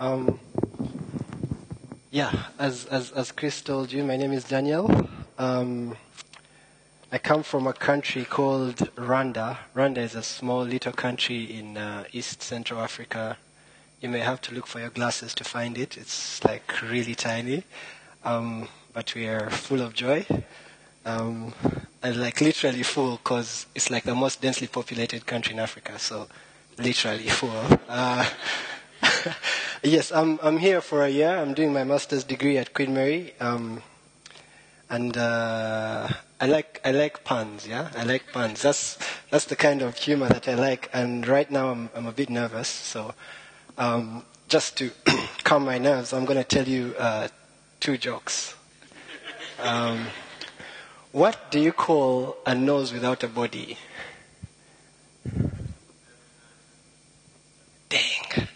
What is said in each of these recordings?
As Chris told you, my name is Daniel. I come from a country called Rwanda. Rwanda is a small little country in East Central Africa. You may have to look for your glasses to find it. It's like really tiny, but we are full of joy. And like literally full, because it's like the most densely populated country in Africa, so literally full. Yes, I'm here for a year. I'm doing my master's degree at Queen Mary, and I like puns. Yeah, I like puns. That's the kind of humor that I like. And right now I'm a bit nervous, so just to calm my nerves, I'm going to tell you two jokes. What do you call a nose without a body? Dang.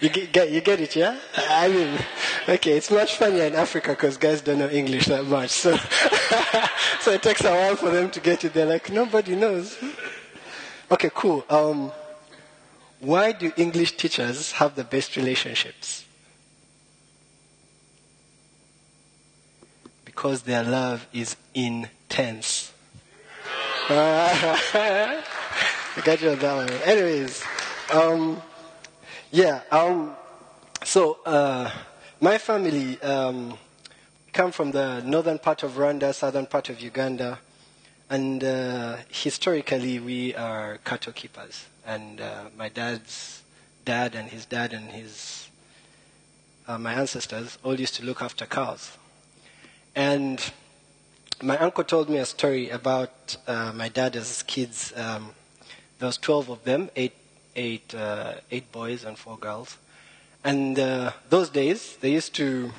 You get it, yeah? I mean, okay, it's much funnier in Africa because guys don't know English that much. So, so it takes a while for them to get it. They're like, nobody knows. Okay, cool. Why do English teachers have the best relationships? Because their love is intense. I got you on that one. Anyways, so my family come from the northern part of Rwanda, southern part of Uganda, and historically we are cattle keepers. And my dad's dad and his my ancestors all used to look after cows. And my uncle told me a story about my dad's kids. There was 12 of them, eight boys and 4 girls. And those days, they used to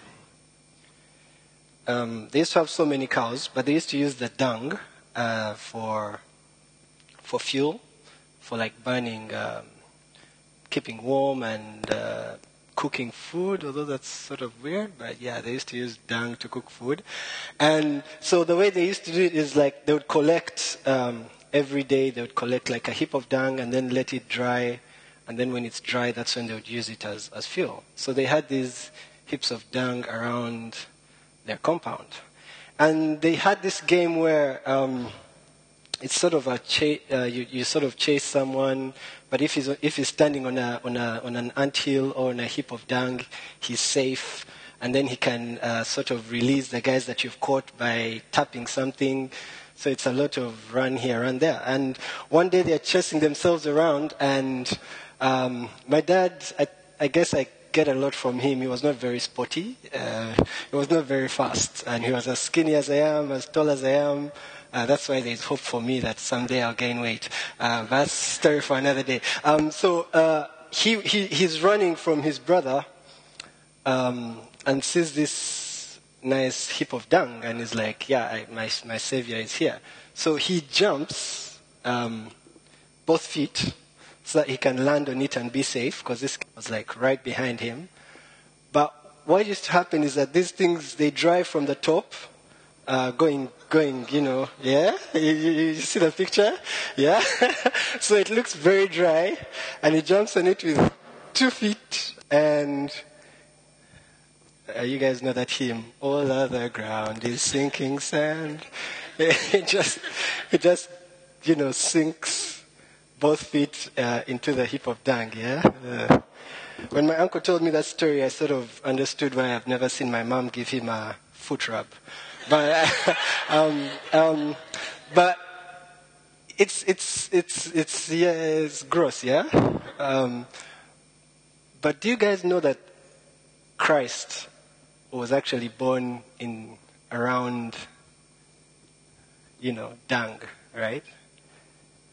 have so many cows, but they used to use the dung for fuel, for like burning, keeping warm, and cooking food, although that's sort of weird, but yeah, they used to use dung to cook food. And so the way they used to do it is like they would collect, every day they would collect like a heap of dung and then let it dry, and then when it's dry, that's when they would use it as fuel. So they had these heaps of dung around their compound. And they had this game where it's sort of a you sort of chase someone, but if he's standing on an anthill or on a heap of dung, he's safe, and then he can sort of release the guys that you've caught by tapping something. So it's a lot of run here, run there. And one day they're chasing themselves around, and my dad, I guess I get a lot from him. He was not very sporty. He was not very fast, and he was as skinny as I am, as tall as I am. That's why there's hope for me that someday I'll gain weight. That's a story for another day. So he's running from his brother and sees this nice heap of dung and is like, yeah, my savior is here. So he jumps both feet so that he can land on it and be safe, because this was like right behind him. But what used to happen is that these things, they drive from the top, going, you know, yeah? You see the picture? Yeah? So it looks very dry, and he jumps on it with 2 feet, and you guys know that hymn, all other ground is sinking sand. It just, you know, sinks both feet into the heap of dung, yeah? When my uncle told me that story, I sort of understood why I've never seen my mom give him a foot rub. But it's yeah, it's gross, yeah. But do you guys know that Christ was actually born in around, you know, dung, right?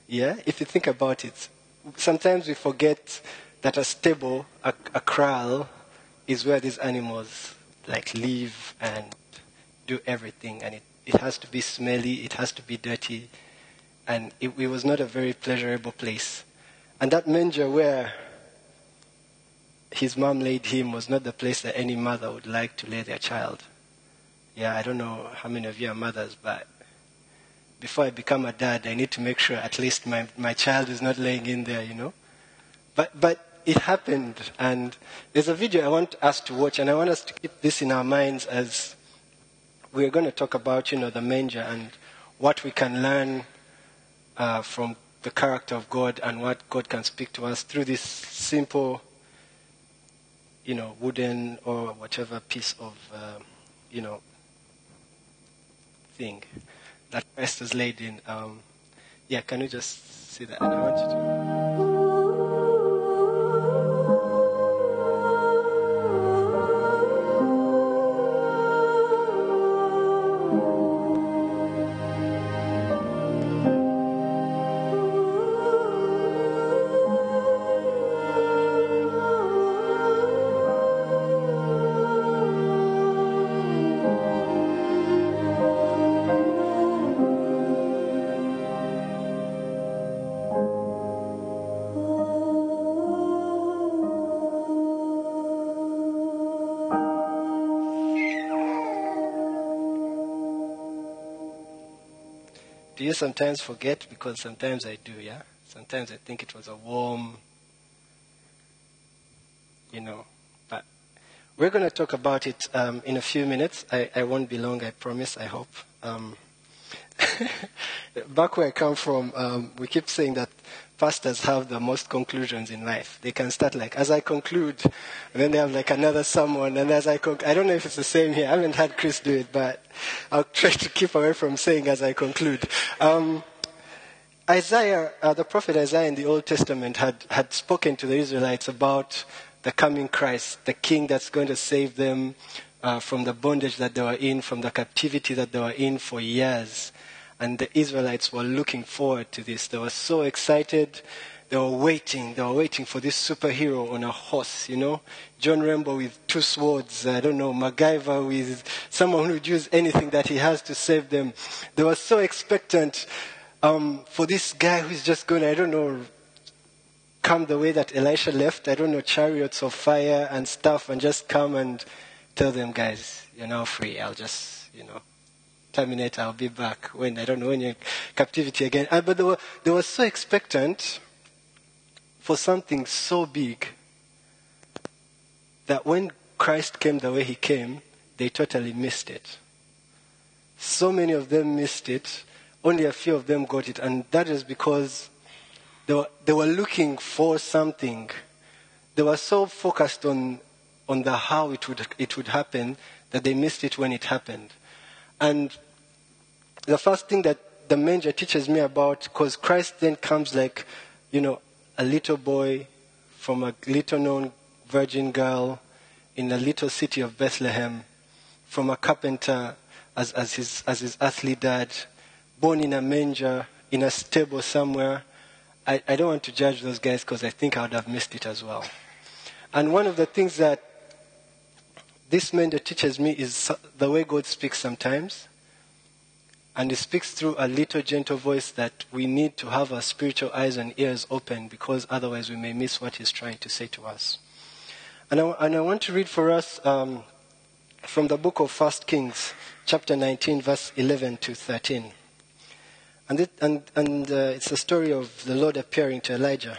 Yeah. If you think about it, sometimes we forget that a stable, a kraal, is where these animals like live and do everything, and it has to be smelly, it has to be dirty, and it was not a very pleasurable place. And that manger where his mom laid him was not the place that any mother would like to lay their child. Yeah, I don't know how many of you are mothers, but before I become a dad, I need to make sure at least my child is not laying in there, you know. But it happened, and there's a video I want us to watch, and I want us to keep this in our minds as we're going to talk about, the manger and what we can learn from the character of God and what God can speak to us through this simple, wooden or whatever piece of, thing that Christ was laid in. Can you just see that? And I want you to... Do you sometimes forget? Because sometimes I do, yeah? Sometimes I think it was a warm, But we're going to talk about it in a few minutes. I won't be long, I promise, I hope. Back where I come from, we keep saying that pastors have the most conclusions in life. They can start like, as I conclude, and then they have like another someone, and as I conclude, I don't know if it's the same here. I haven't had Chris do it, but I'll try to keep away from saying as I conclude. The prophet Isaiah in the Old Testament had spoken to the Israelites about the coming Christ, the king that's going to save them from the bondage that they were in, from the captivity that they were in for years. And the Israelites were looking forward to this. They were so excited. They were waiting. They were waiting for this superhero on a horse, John Rambo with two swords. I don't know, MacGyver with someone who would use anything that he has to save them. They were so expectant for this guy who's just going to, come the way that Elisha left. Chariots of fire and stuff, and just come and tell them, guys, you're now free. I'll just, terminate, I'll be back when you're in captivity again. But they were so expectant for something so big that when Christ came the way he came, they totally missed it. So many of them missed it. Only a few of them got it. And that is because they were looking for something. They were so focused on the how it would happen that they missed it when it happened. And the first thing that the manger teaches me about, because Christ then comes like, a little boy from a little-known virgin girl in a little city of Bethlehem, from a carpenter as his earthly dad, born in a manger, in a stable somewhere. I don't want to judge those guys because I think I would have missed it as well. And one of the things that this manger teaches me is the way God speaks sometimes. And he speaks through a little gentle voice that we need to have our spiritual eyes and ears open, because otherwise we may miss what he's trying to say to us. And I want to read for us from the book of 1 Kings, chapter 19, verse 11 to 13. And it's the story of the Lord appearing to Elijah.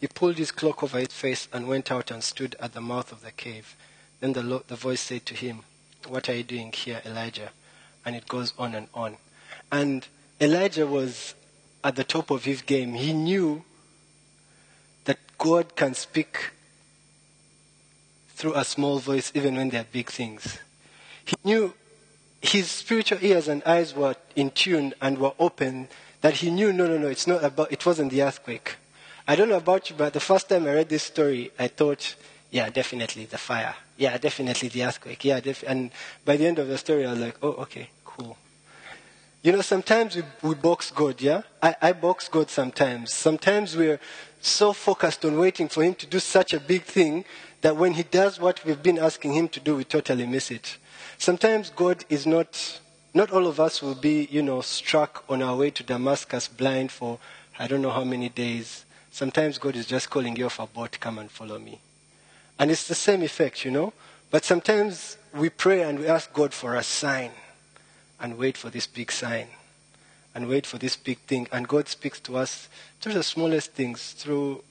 he pulled his cloak over his face and went out and stood at the mouth of the cave. Then the voice said to him, what are you doing here, Elijah? And it goes on and on. And Elijah was at the top of his game. He knew that God can speak through a small voice even when they are big things. He knew his spiritual ears and eyes were in tune and were open, that he knew, no, it wasn't the earthquake. I don't know about you, but the first time I read this story, I thought, yeah, definitely the fire. Yeah, definitely the earthquake. And by the end of the story, I was like, oh, okay, cool. You know, sometimes we box God, yeah? I box God sometimes. Sometimes we're so focused on waiting for him to do such a big thing that when he does what we've been asking him to do, we totally miss it. Sometimes God is not all of us will be, you know, struck on our way to Damascus blind for I don't know how many days. Sometimes God is just calling you off a boat, come and follow me. And it's the same effect, you know. But sometimes we pray and we ask God for a sign and wait for this big sign and wait for this big thing. And God speaks to us through the smallest things, through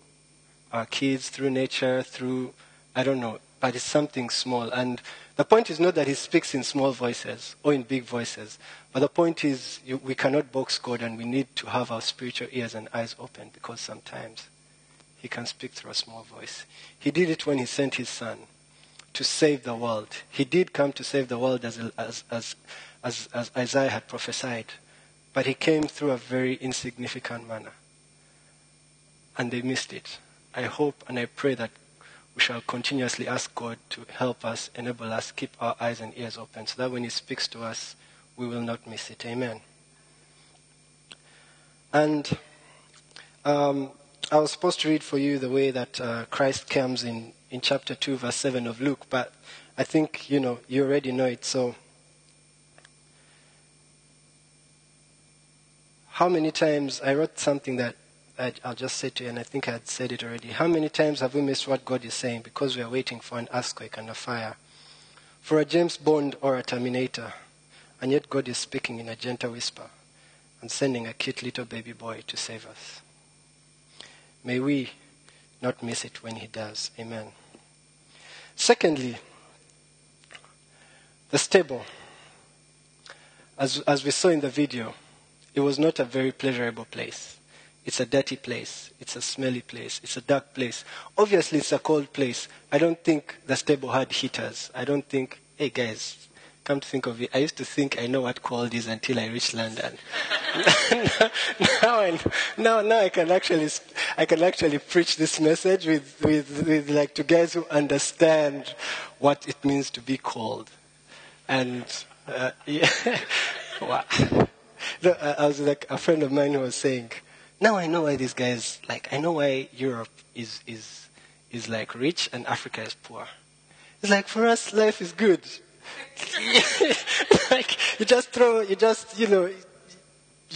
our kids, through nature, through, I don't know, but it's something small. And the point is not that he speaks in small voices or in big voices, but the point is we cannot box God, and we need to have our spiritual ears and eyes open, because sometimes he can speak through a small voice. He did it when he sent his son to save the world. He did come to save the world as Isaiah had prophesied, but he came through a very insignificant manner. And they missed it. I hope and I pray that we shall continuously ask God to help us, enable us, keep our eyes and ears open, so that when he speaks to us, we will not miss it. Amen. And I was supposed to read for you the way that Christ comes in chapter 2, verse 7 of Luke, but I think, you know, you already know it, so. How many times, I wrote something that I'll just say to you, and I think I had said it already. How many times have we missed what God is saying because we are waiting for an earthquake and a fire, for a James Bond or a Terminator, and yet God is speaking in a gentle whisper and sending a cute little baby boy to save us? May we not miss it when he does. Amen. Secondly, the stable. As we saw in the video, it was not a very pleasurable place. It's a dirty place. It's a smelly place. It's a dark place. Obviously, it's a cold place. I don't think the stable had heaters. I don't think, hey, guys, come to think of it, I used to think I know what cold is until I reached London. now I can actually preach this message with like to guys who understand what it means to be cold. And yeah, wow. No, I was like a friend of mine who was saying, now I know why these guys, like, I know why Europe is like rich and Africa is poor. It's like, for us, life is good. Like, you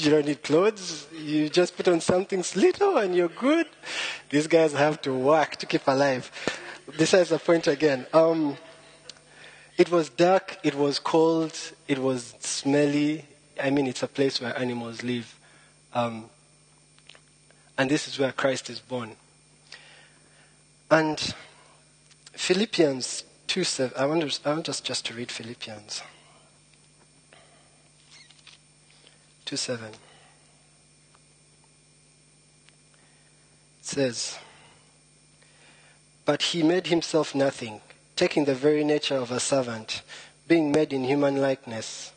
don't need clothes. You just put on something little and you're good. These guys have to work to keep alive. Besides the point again. It was dark. It was cold. It was smelly. I mean, it's a place where animals live. And this is where Christ is born. And Philippians 2:7, I want us just to read Philippians 2:7. It says, but he made himself nothing, taking the very nature of a servant, being made in human likeness,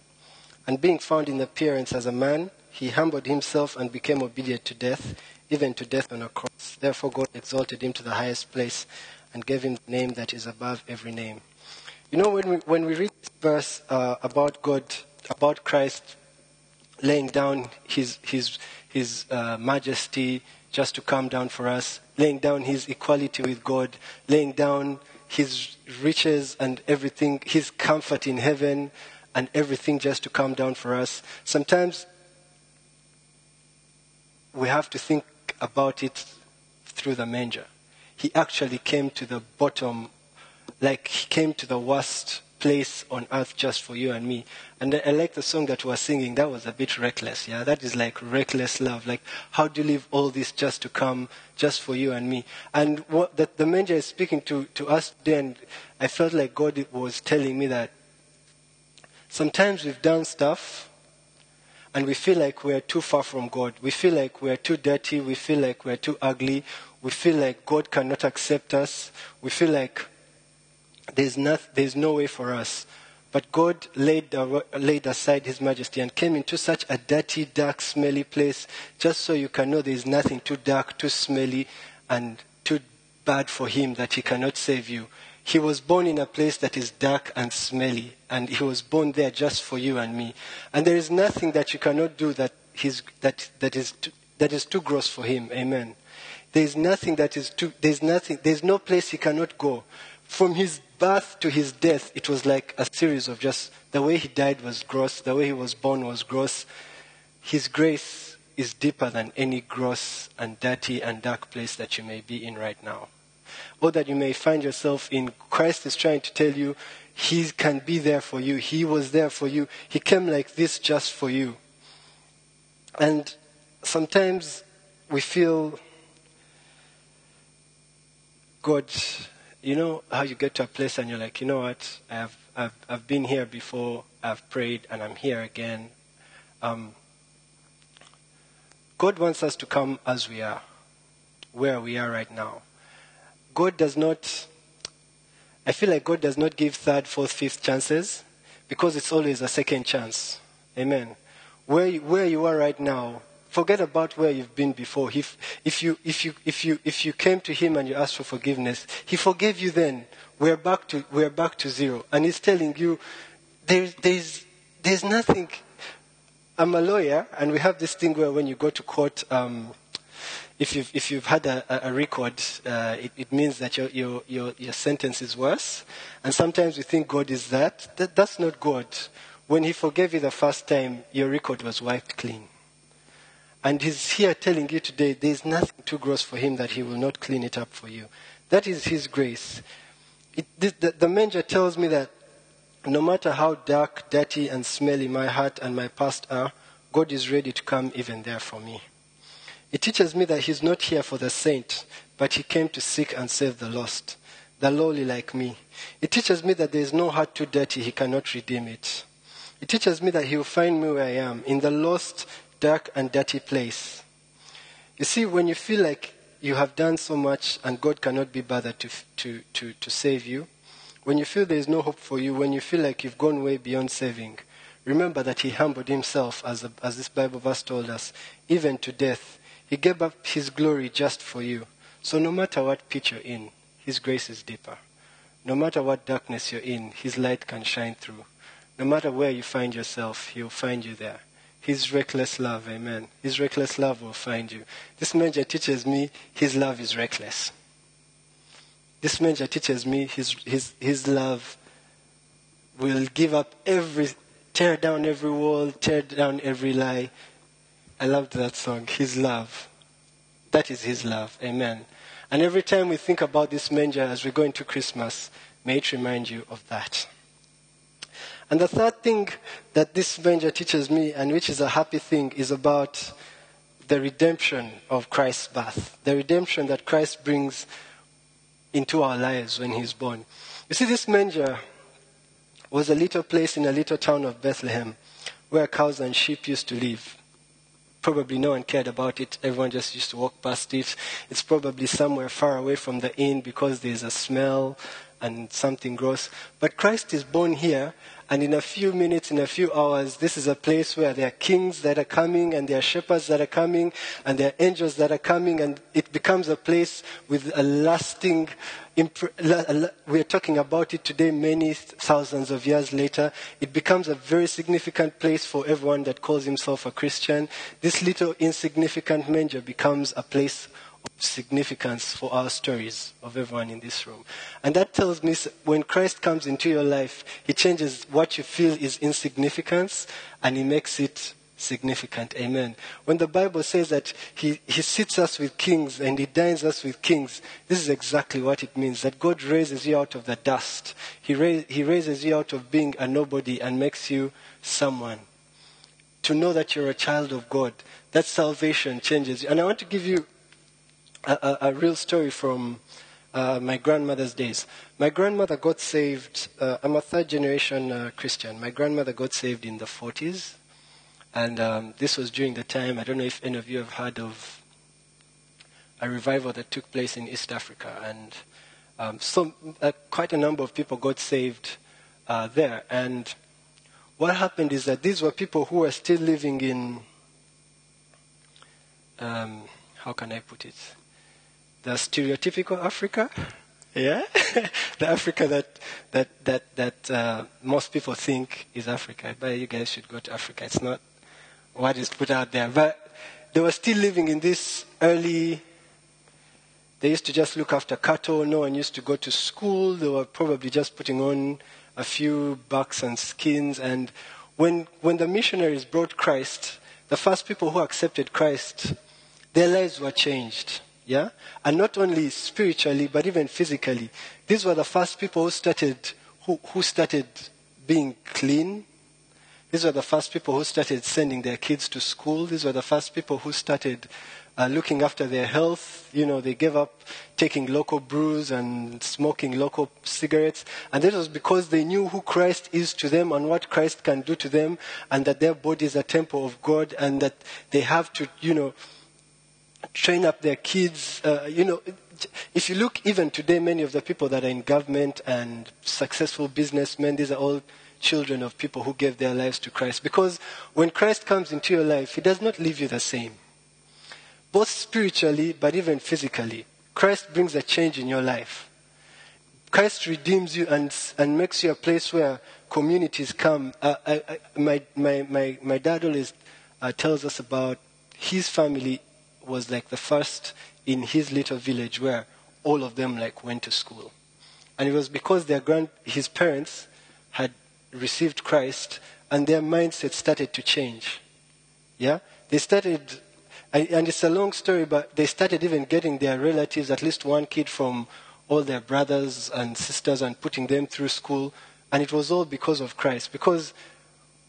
and being found in appearance as a man, he humbled himself and became obedient to death, even to death on a cross. Therefore God exalted him to the highest place and gave him the name that is above every name. You know, when we read this verse about God, about Christ laying down his majesty just to come down for us, laying down his equality with God, laying down his riches and everything, his comfort in heaven and everything just to come down for us. Sometimes we have to think about it through the manger. He actually came to the bottom, like he came to the worst place on earth just for you and me. And I like the song that we were singing. That was a bit reckless, yeah? That is like reckless love. Like, how do you leave all this just to come just for you and me? And what the manger is speaking to us today, and I felt like God was telling me that sometimes we've done stuff and we feel like we're too far from God. We feel like we're too dirty. We feel like we're too ugly. We feel like God cannot accept us. We feel like there's no way for us. But God laid aside his majesty and came into such a dirty, dark, smelly place just so you can know there's nothing too dark, too smelly, and too bad for him that he cannot save you. He was born in a place that is dark and smelly, and he was born there just for you and me. And there is nothing that you cannot do that is too gross for him. Amen. There's no place he cannot go. From his birth to his death, it was like a series of just the way he died was gross, the way he was born was gross. His grace is deeper than any gross and dirty and dark place that you may be in right now, or that you may find yourself in. Christ is trying to tell you, he can be there for you. He was there for you. He came like this just for you. And sometimes we feel, God, you know how you get to a place and you're like, you know what, I've been here before, I've prayed, and I'm here again. God wants us to come as we are, where we are right now. I feel like God does not give third, fourth, fifth chances, because it's always a second chance. Amen. Where you are right now, forget about where you've been before. If you came to him and you asked for forgiveness, he forgave you then. We're back to zero. And he's telling you, there's nothing. I'm a lawyer, and we have this thing where when you go to court, if you've had a record, it means that your sentence is worse. And sometimes we think God is that. That's not God. When he forgave you the first time, your record was wiped clean. And he's here telling you today, there's nothing too gross for him that he will not clean it up for you. That is his grace. The manger tells me that no matter how dark, dirty, and smelly my heart and my past are, God is ready to come even there for me. It teaches me that he's not here for the saint, but he came to seek and save the lost, the lowly like me. It teaches me that there is no heart too dirty, he cannot redeem it. It teaches me that he will find me where I am, in the lost, dark and dirty place. You see, when you feel like you have done so much and God cannot be bothered to save you, when you feel there is no hope for you, when you feel like you've gone way beyond saving, remember that he humbled himself, as this Bible verse told us, even to death. He gave up his glory just for you. So no matter what pit you're in, his grace is deeper. No matter what darkness you're in, his light can shine through. No matter where you find yourself, he'll find you there. His reckless love, amen. His reckless love will find you. This manger teaches me his love is reckless. This manger teaches me his love will give up tear down every wall, tear down every lie. I loved that song, his love. That is his love, amen. And every time we think about this manger as we go into Christmas, may it remind you of that. And the third thing that this manger teaches me, and which is a happy thing, is about the redemption of Christ's birth. The redemption that Christ brings into our lives when he's born. You see, this manger was a little place in a little town of Bethlehem where cows and sheep used to live. Probably no one cared about it. Everyone just used to walk past it. It's probably somewhere far away from the inn because there's a smell and something gross. But Christ is born here, and in a few minutes, in a few hours, this is a place where there are kings that are coming, and there are shepherds that are coming, and there are angels that are coming, and it becomes a place with a lasting... We're talking about it today, many thousands of years later. It becomes a very significant place for everyone that calls himself a Christian. This little insignificant manger becomes a place of significance for our stories of everyone in this room. And that tells me when Christ comes into your life, he changes what you feel is insignificance and he makes it significant. Amen. When the Bible says that he sits us with kings and he dines us with kings, this is exactly what it means, that God raises you out of the dust. He raises you out of being a nobody and makes you someone. To know that you're a child of God, that salvation changes you. And I want to give you a real story from my grandmother's days. My grandmother got saved. I'm a third-generation Christian. My grandmother got saved in the 40s, and this was during the time, I don't know if any of you have heard of a revival that took place in East Africa, and quite a number of people got saved there. And what happened is that these were people who were still living in, how can I put it? the stereotypical Africa, yeah, the Africa that most people think is Africa. But you guys should go to Africa. It's not what is put out there. But they were still living in this early. They used to just look after cattle. No one used to go to school. They were probably just putting on a few bucks and skins. And when the missionaries brought Christ, the first people who accepted Christ, their lives were changed. Yeah? And not only spiritually, but even physically. These were the first people who started being clean. These were the first people who started sending their kids to school. These were the first people who started looking after their health. You know, they gave up taking local brews and smoking local cigarettes. And that was because they knew who Christ is to them and what Christ can do to them, and that their body is a temple of God, and that they have to, you know, train up their kids. You know, if you look even today, many of the people that are in government and successful businessmen, these are all children of people who gave their lives to Christ. Because when Christ comes into your life, he does not leave you the same. Both spiritually, but even physically. Christ brings a change in your life. Christ redeems you and makes you a place where communities come. My dad always tells us about his family was like the first in his little village where all of them like went to school. And it was because his parents had received Christ and their mindset started to change. Yeah? They started, and it's a long story, but they started even getting their relatives, at least one kid from all their brothers and sisters, and putting them through school. And it was all because of Christ. Because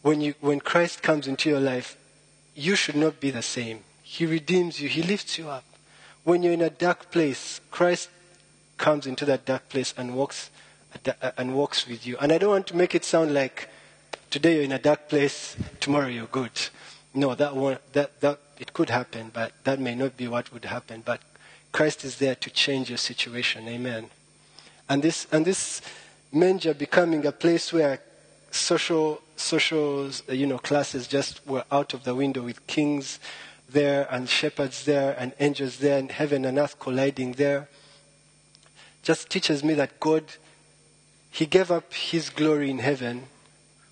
when Christ comes into your life, you should not be the same. He redeems you. He lifts you up. When you're in a dark place, Christ comes into that dark place and walks with you. And I don't want to make it sound like today you're in a dark place, tomorrow you're good. No, that it could happen, but that may not be what would happen. But Christ is there to change your situation. Amen. And this manger becoming a place where social classes just were out of the window, with kings there and shepherds there and angels there and heaven and earth colliding there, just teaches me that God, he gave up his glory in heaven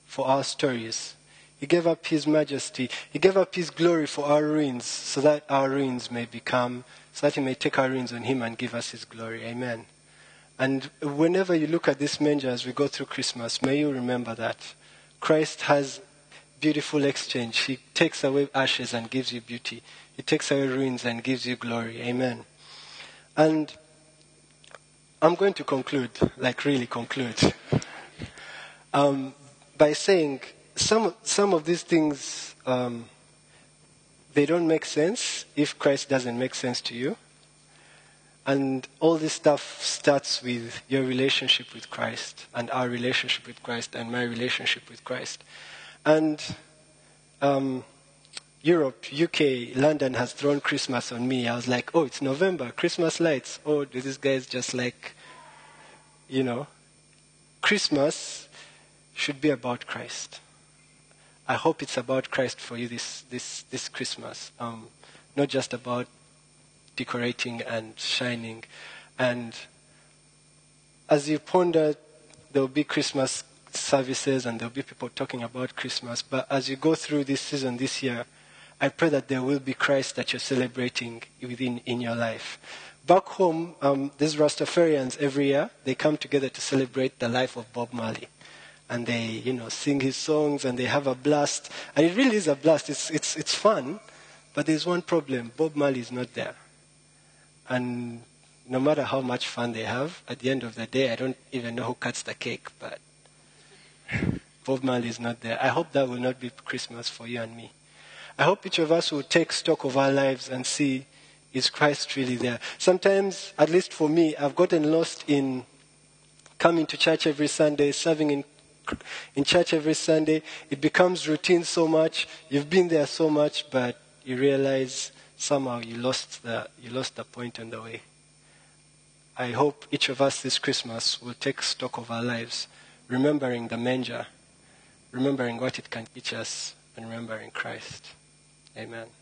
for our stories. He gave up his majesty. He gave up his glory for our ruins, so that he may take our ruins on him and give us his glory. Amen. And whenever you look at this manger as we go through Christmas, may you remember that Christ has beautiful exchange. He takes away ashes and gives you beauty. He takes away ruins and gives you glory. Amen. And I'm going to conclude, like really conclude, by saying some of these things, they don't make sense if Christ doesn't make sense to you. And all this stuff starts with your relationship with Christ, and our relationship with Christ, and my relationship with Christ. And Europe, UK, London has thrown Christmas on me. I was like, oh, it's November, Christmas lights. Oh, these guys just like, you know. Christmas should be about Christ. I hope it's about Christ for you this Christmas. Not just about decorating and shining. And as you ponder, there will be Christmas services and there'll be people talking about Christmas. But as you go through this season this year, I pray that there will be Christ that you're celebrating in your life. Back home, these Rastafarians every year, they come together to celebrate the life of Bob Marley. And they, you know, sing his songs and they have a blast. And it really is a blast. It's fun. But there's one problem. Bob Marley is not there. And no matter how much fun they have, at the end of the day, I don't even know who cuts the cake, but Bob Marley is not there. I hope that will not be Christmas for you and me. I hope each of us will take stock of our lives and see, is Christ really there? Sometimes, at least for me, I've gotten lost in coming to church every Sunday, serving in church every Sunday. It becomes routine so much. You've been there so much, but you realize somehow you lost the point on the way. I hope each of us this Christmas will take stock of our lives, remembering the manger, remembering what it can teach us, and remembering Christ. Amen.